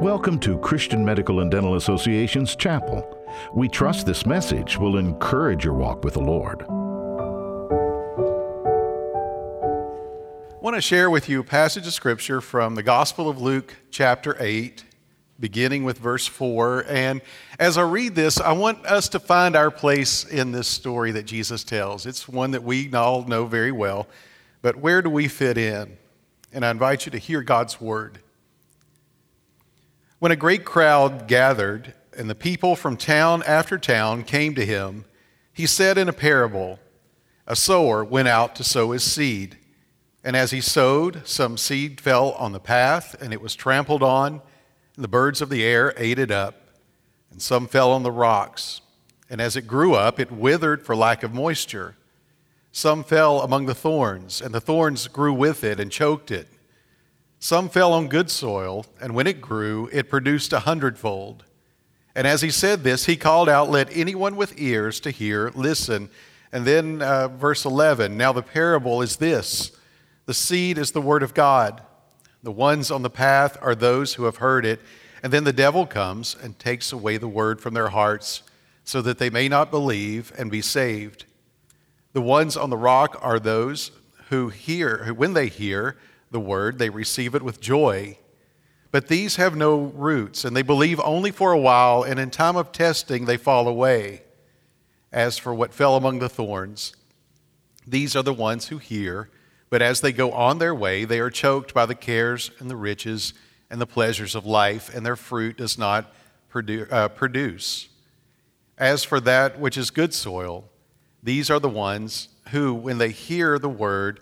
Welcome to Christian Medical and Dental Association's Chapel. We trust this message will encourage your walk with the Lord. I want to share with you a passage of Scripture from the Gospel of Luke, chapter 8, beginning with verse 4. And as I read this, I want us to find our place in this story that Jesus tells. It's one that we all know very well, but where do we fit in? And I invite you to hear God's word. When a great crowd gathered, and the people from town after town came to him, he said in a parable, "A sower went out to sow his seed. And as he sowed, some seed fell on the path, and it was trampled on, and the birds of the air ate it up. And some fell on the rocks. And as it grew up, it withered for lack of moisture. Some fell among the thorns, and the thorns grew with it and choked it. Some fell on good soil, and when it grew, it produced 100-fold. And as he said this, he called out, 'Let anyone with ears to hear, listen.'" And then verse 11, "Now the parable is this: the seed is the word of God. The ones on the path are those who have heard it. And then the devil comes and takes away the word from their hearts, so that they may not believe and be saved. The ones on the rock are those who hear, who when they hear the word, they receive it with joy. But these have no roots, and they believe only for a while, and in time of testing they fall away. As for what fell among the thorns, these are the ones who hear, but as they go on their way, they are choked by the cares and the riches and the pleasures of life, and their fruit does not produce. As for that which is good soil, these are the ones who, when they hear the word,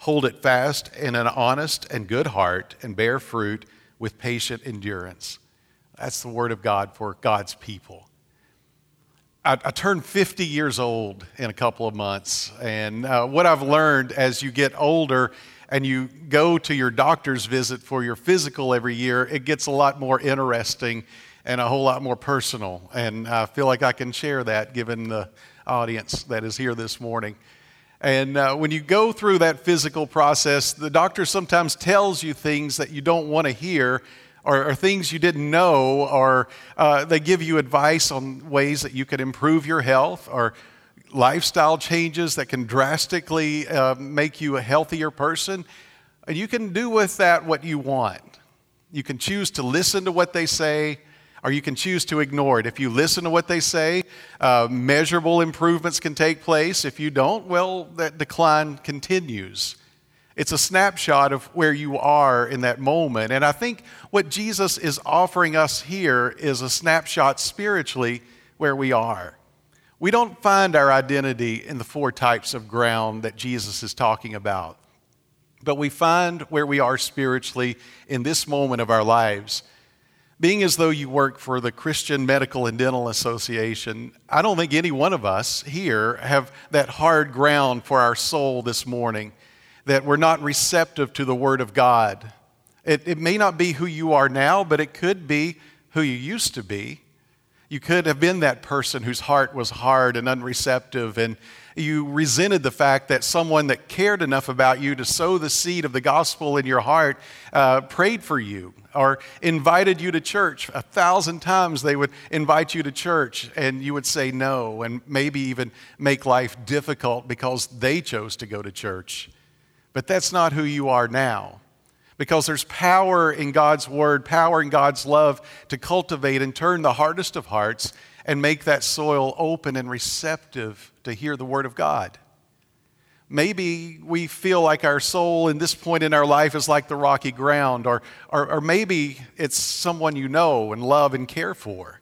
hold it fast in an honest and good heart, and bear fruit with patient endurance." That's the word of God for God's people. I turned 50 years old in a couple of months, and what I've learned as you get older and you go to your doctor's visit for your physical every year, it gets a lot more interesting and a whole lot more personal, and I feel like I can share that given the audience that is here this morning. And when you go through that physical process, the doctor sometimes tells you things that you don't want to hear, or things you didn't know, or they give you advice on ways that you can improve your health, or lifestyle changes that can drastically make you a healthier person. And you can do with that what you want. You can choose to listen to what they say, or you can choose to ignore it. If you listen to what they say, measurable improvements can take place. If you don't, well, that decline continues. It's a snapshot of where you are in that moment. And I think what Jesus is offering us here is a snapshot spiritually where we are. We don't find our identity in the four types of ground that Jesus is talking about, but we find where we are spiritually in this moment of our lives. Being as though you work for the Christian Medical and Dental Association, I don't think any one of us here have that hard ground for our soul this morning, that we're not receptive to the Word of God. It may not be who you are now, but it could be who you used to be. You could have been that person whose heart was hard and unreceptive, and you resented the fact that someone that cared enough about you to sow the seed of the gospel in your heart prayed for you or invited you to church. 1,000 times they would invite you to church, and you would say no, and maybe even make life difficult because they chose to go to church. But that's not who you are now, because there's power in God's word, power in God's love to cultivate and turn the hardest of hearts and make that soil open and receptive to hear the word of God. Maybe we feel like our soul in this point in our life is like the rocky ground, or maybe it's someone you know and love and care for,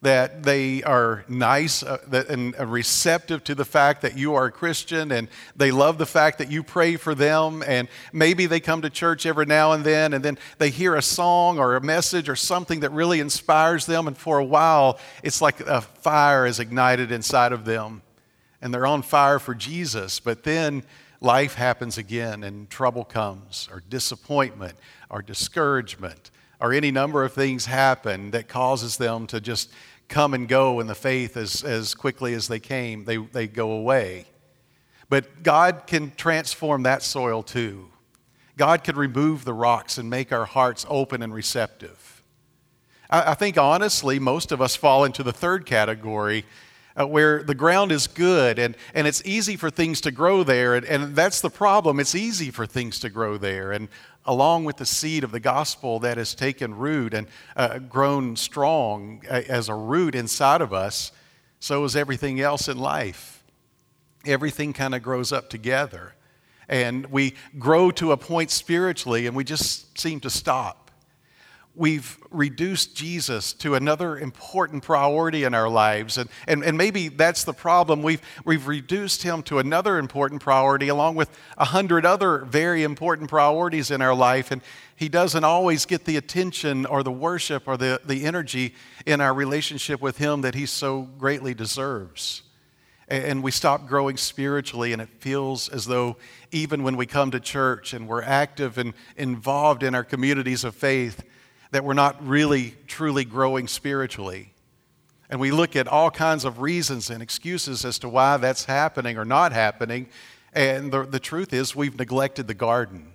that they are nice and receptive to the fact that you are a Christian, and they love the fact that you pray for them, and maybe they come to church every now and then they hear a song or a message or something that really inspires them, and for a while it's like a fire is ignited inside of them, and they're on fire for Jesus. But then life happens again, and trouble comes, or disappointment, or discouragement, or any number of things happen that causes them to just come and go in the faith as quickly as they came. They go away. But God can transform that soil too. God can remove the rocks and make our hearts open and receptive. I think, honestly, most of us fall into the third category, where the ground is good and it's easy for things to grow there, and that's the problem. It's easy for things to grow there, and along with the seed of the gospel that has taken root and grown strong as a root inside of us, so is everything else in life. Everything kind of grows up together, and we grow to a point spiritually, and we just seem to stop. We've reduced Jesus to another important priority in our lives, and maybe that's the problem. We've reduced him to another important priority along with 100 other very important priorities in our life, and he doesn't always get the attention or the worship or the energy in our relationship with him that he so greatly deserves. And we stop growing spiritually, and it feels as though even when we come to church and we're active and involved in our communities of faith, that we're not really, truly growing spiritually. And we look at all kinds of reasons and excuses as to why that's happening or not happening, and the truth is we've neglected the garden.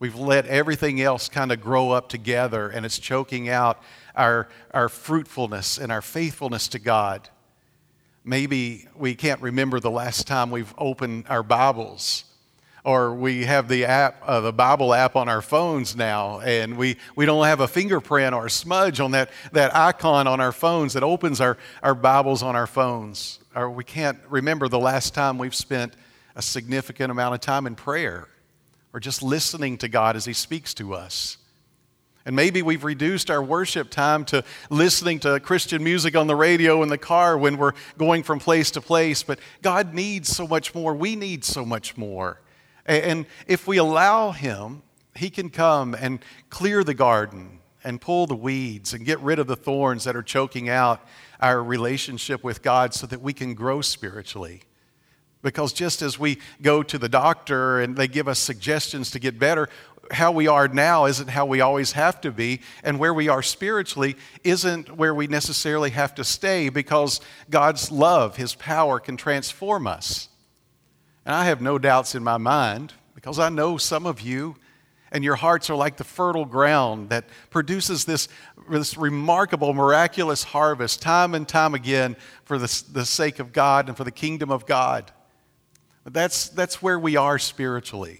We've let everything else kind of grow up together, and it's choking out our fruitfulness and our faithfulness to God. Maybe we can't remember the last time we've opened our Bibles, or we have the app, the Bible app on our phones now, and we don't have a fingerprint or a smudge on that icon on our phones that opens our Bibles on our phones. Or we can't remember the last time we've spent a significant amount of time in prayer or just listening to God as he speaks to us. And maybe we've reduced our worship time to listening to Christian music on the radio in the car when we're going from place to place, but God needs so much more. We need so much more. And if we allow him, he can come and clear the garden and pull the weeds and get rid of the thorns that are choking out our relationship with God so that we can grow spiritually. Because just as we go to the doctor and they give us suggestions to get better, how we are now isn't how we always have to be, and where we are spiritually isn't where we necessarily have to stay, because God's love, his power, can transform us. And I have no doubts in my mind, because I know some of you, and your hearts are like the fertile ground that produces this remarkable, miraculous harvest time and time again for the sake of God and for the kingdom of God. But that's where we are spiritually.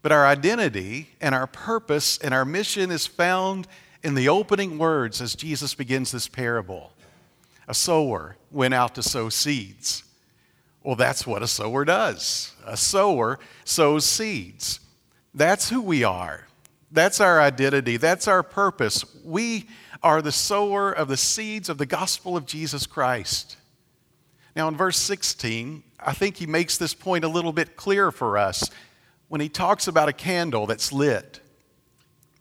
But our identity and our purpose and our mission is found in the opening words as Jesus begins this parable. A sower went out to sow seeds. Well, that's what a sower does. A sower sows seeds. That's who we are. That's our identity. That's our purpose. We are the sower of the seeds of the gospel of Jesus Christ. Now, in verse 16, I think he makes this point a little bit clearer for us when he talks about a candle that's lit.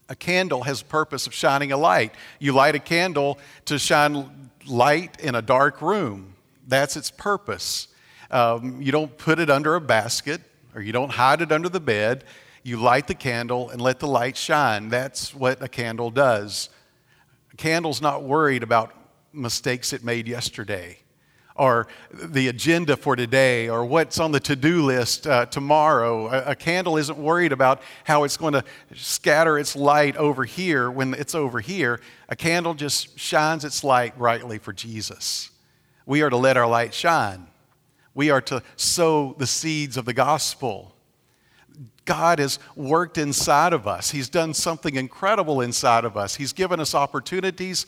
A candle has a purpose of shining a light. You light a candle to shine light in a dark room. That's its purpose. You don't put it under a basket, or you don't hide it under the bed. You light the candle and let the light shine. That's what a candle does. A candle's not worried about mistakes it made yesterday, or the agenda for today, or what's on the to-do list tomorrow. A candle isn't worried about how it's going to scatter its light over here when it's over here. A candle just shines its light brightly for Jesus. We are to let our light shine. We are to sow the seeds of the gospel. God has worked inside of us. He's done something incredible inside of us. He's given us opportunities.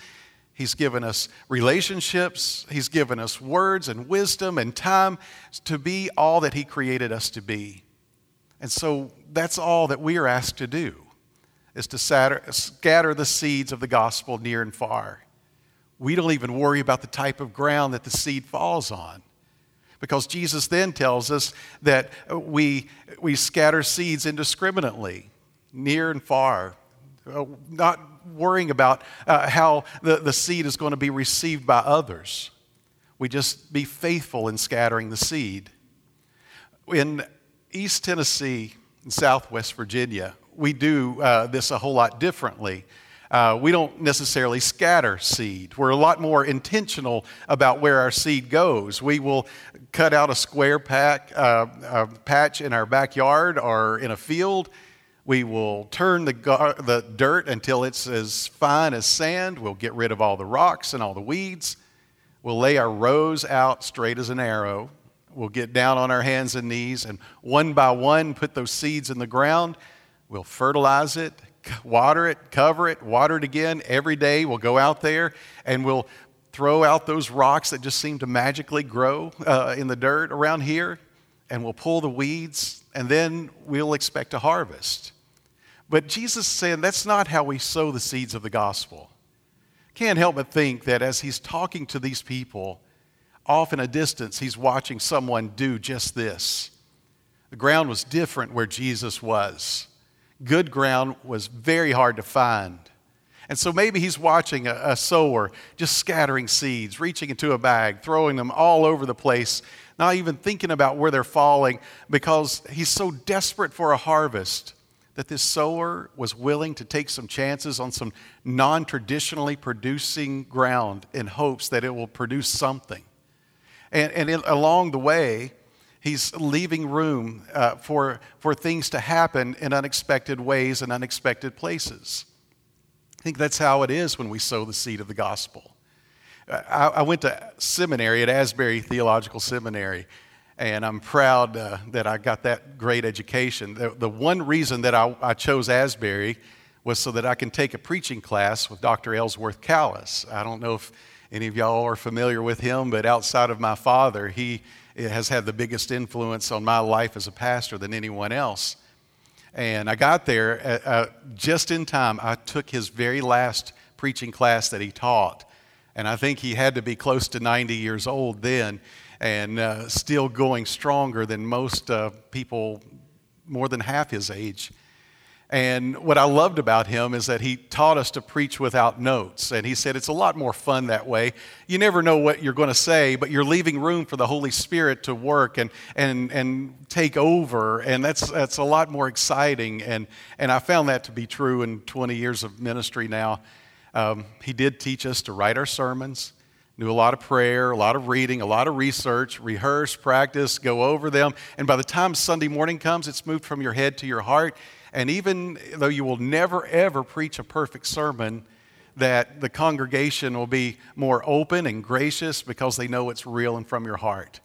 He's given us relationships. He's given us words and wisdom and time to be all that he created us to be. And so that's all that we are asked to do, is to scatter the seeds of the gospel near and far. We don't even worry about the type of ground that the seed falls on, because Jesus then tells us that we scatter seeds indiscriminately, near and far, not worrying about how the seed is going to be received by others. We just be faithful in scattering the seed. In East Tennessee and Southwest Virginia, we do this a whole lot differently. We don't necessarily scatter seed. We're a lot more intentional about where our seed goes. We will cut out a square patch in our backyard or in a field. We will turn the dirt until it's as fine as sand. We'll get rid of all the rocks and all the weeds. We'll lay our rows out straight as an arrow. We'll get down on our hands and knees and one by one put those seeds in the ground. We'll fertilize it, water it, cover it, water it again. Every day we'll go out there and we'll throw out those rocks that just seem to magically grow in the dirt around here. And we'll pull the weeds and then we'll expect a harvest. But Jesus said that's not how we sow the seeds of the gospel. Can't help but think that as he's talking to these people, off in a distance, he's watching someone do just this. The ground was different where Jesus was. Good ground was very hard to find. And so maybe he's watching a sower just scattering seeds, reaching into a bag, throwing them all over the place, not even thinking about where they're falling, because he's so desperate for a harvest that this sower was willing to take some chances on some non-traditionally producing ground in hopes that it will produce something. And along the way, he's leaving room for things to happen in unexpected ways and unexpected places. I think that's how it is when we sow the seed of the gospel. I went to seminary at Asbury Theological Seminary. And I'm proud that I got that great education. The one reason that I chose Asbury was so that I can take a preaching class with Dr. Ellsworth Callis. I don't know if any of y'all are familiar with him, but outside of my father, he has had the biggest influence on my life as a pastor than anyone else. And I got there just in time. I took his very last preaching class that he taught. And I think he had to be close to 90 years old then. And still going stronger than most people more than half his age. And what I loved about him is that he taught us to preach without notes. And he said it's a lot more fun that way. You never know what you're going to say, but you're leaving room for the Holy Spirit to work and take over. And that's a lot more exciting. And I found that to be true in 20 years of ministry now. He did teach us to write our sermons. Do a lot of prayer, a lot of reading, a lot of research, rehearse, practice, go over them. And by the time Sunday morning comes, it's moved from your head to your heart. And even though you will never, ever preach a perfect sermon, that the congregation will be more open and gracious because they know it's real and from your heart.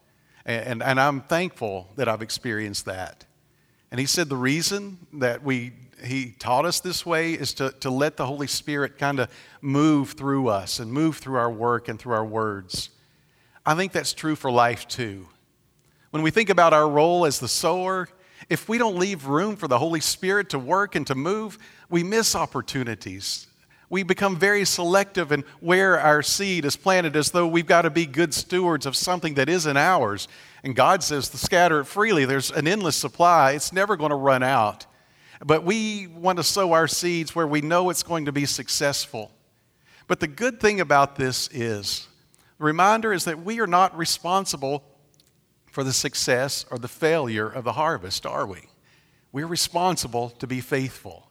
And I'm thankful that I've experienced that. And he said the reason that he taught us this way is to let the Holy Spirit kind of move through us and move through our work and through our words. I think that's true for life too. When we think about our role as the sower, if we don't leave room for the Holy Spirit to work and to move, we miss opportunities. We become very selective in where our seed is planted as though we've got to be good stewards of something that isn't ours. And God says to scatter it freely. There's an endless supply. It's never going to run out. But we want to sow our seeds where we know it's going to be successful. But the good thing about this is, the reminder is that we are not responsible for the success or the failure of the harvest, are we? We're responsible to be faithful.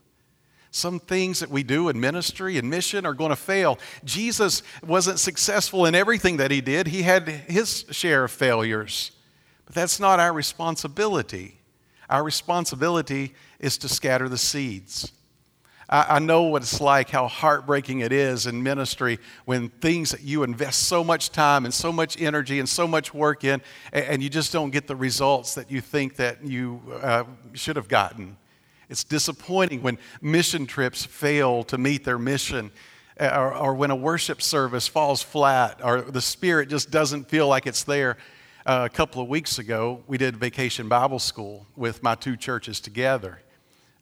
Some things that we do in ministry and mission are going to fail. Jesus wasn't successful in everything that he did. He had his share of failures. But that's not our responsibility. Our responsibility is to scatter the seeds. I know what it's like, how heartbreaking it is in ministry when things that you invest so much time and so much energy and so much work in, and you just don't get the results that you think that you should have gotten. It's disappointing when mission trips fail to meet their mission, or when a worship service falls flat, or the Spirit just doesn't feel like it's there. A couple of weeks ago, we did Vacation Bible School with my two churches together.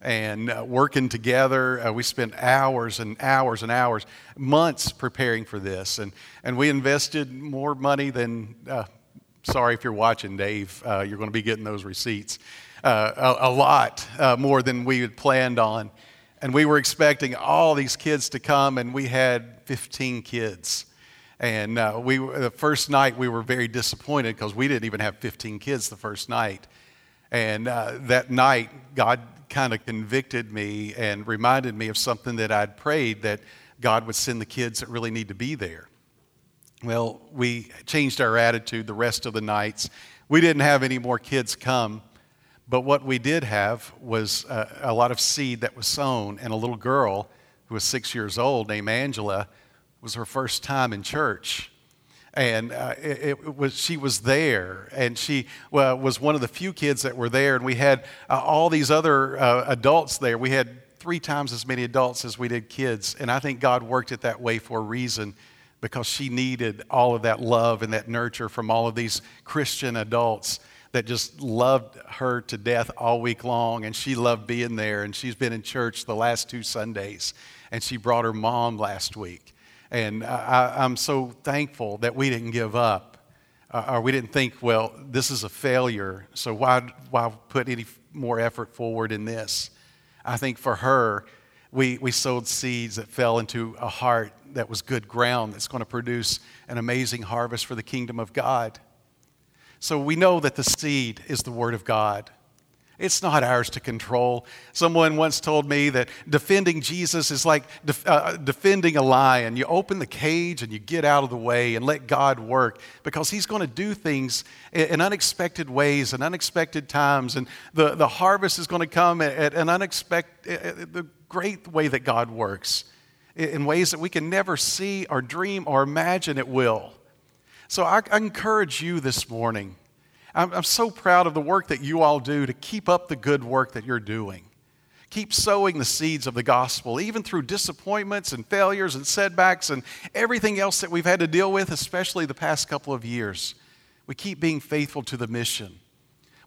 And working together, we spent hours and hours and hours, months preparing for this. And we invested more money than, sorry if you're watching, Dave, you're going to be getting those receipts, a lot more than we had planned on. And we were expecting all these kids to come, and we had 15 kids. And the first night we were very disappointed because we didn't even have 15 kids the first night. And that night, God kind of convicted me and reminded me of something that I'd prayed, that God would send the kids that really need to be there. Well, we changed our attitude the rest of the nights. We didn't have any more kids come. But what we did have was a lot of seed that was sown, and a little girl who was 6 years old named Angela. It was her first time in church. And she was there, and she was one of the few kids that were there, and we had all these other adults there. We had 3 times as many adults as we did kids, and I think God worked it that way for a reason, because she needed all of that love and that nurture from all of these Christian adults that just loved her to death all week long, and she loved being there, and she's been in church the last 2 Sundays, and she brought her mom last week. And I'm so thankful that we didn't give up, or we didn't think, well, this is a failure, so why put any more effort forward in this? I think for her, we sowed seeds that fell into a heart that was good ground, that's going to produce an amazing harvest for the kingdom of God. So we know that the seed is the Word of God. It's not ours to control. Someone once told me that defending Jesus is like defending a lion. You open the cage and you get out of the way and let God work, because He's going to do things in unexpected ways and unexpected times. And the harvest is going to come at an unexpected, the great way that God works, in ways that we can never see or dream or imagine it will. So I encourage you this morning. I'm so proud of the work that you all do to keep up the good work that you're doing. Keep sowing the seeds of the gospel, even through disappointments and failures and setbacks and everything else that we've had to deal with, especially the past couple of years. We keep being faithful to the mission.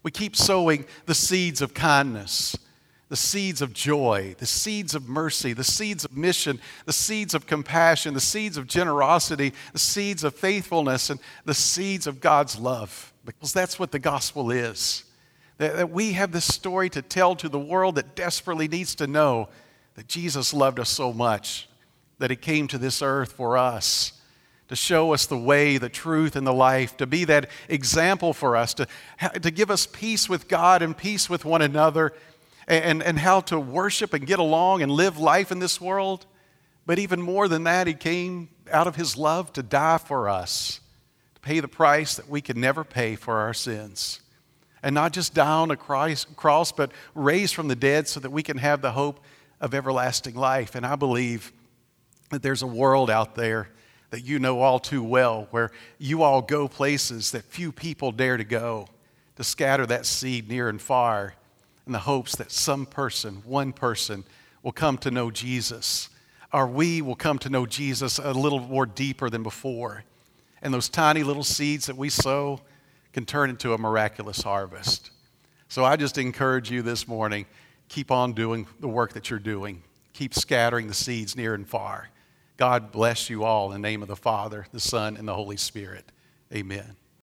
We keep sowing the seeds of kindness, the seeds of joy, the seeds of mercy, the seeds of mission, the seeds of compassion, the seeds of generosity, the seeds of faithfulness, and the seeds of God's love. Because that's what the gospel is. That we have this story to tell to the world that desperately needs to know that Jesus loved us so much that He came to this earth for us, to show us the way, the truth, and the life, to be that example for us, to give us peace with God and peace with one another, and how to worship and get along and live life in this world. But even more than that, He came out of His love to die for us, pay the price that we could never pay for our sins. And not just die on a cross, but raised from the dead so that we can have the hope of everlasting life. And I believe that there's a world out there that you know all too well, where you all go places that few people dare to go, to scatter that seed near and far in the hopes that some person, one person, will come to know Jesus, or we will come to know Jesus a little more deeper than before. And those tiny little seeds that we sow can turn into a miraculous harvest. So I just encourage you this morning, keep on doing the work that you're doing. Keep scattering the seeds near and far. God bless you all in the name of the Father, the Son, and the Holy Spirit. Amen.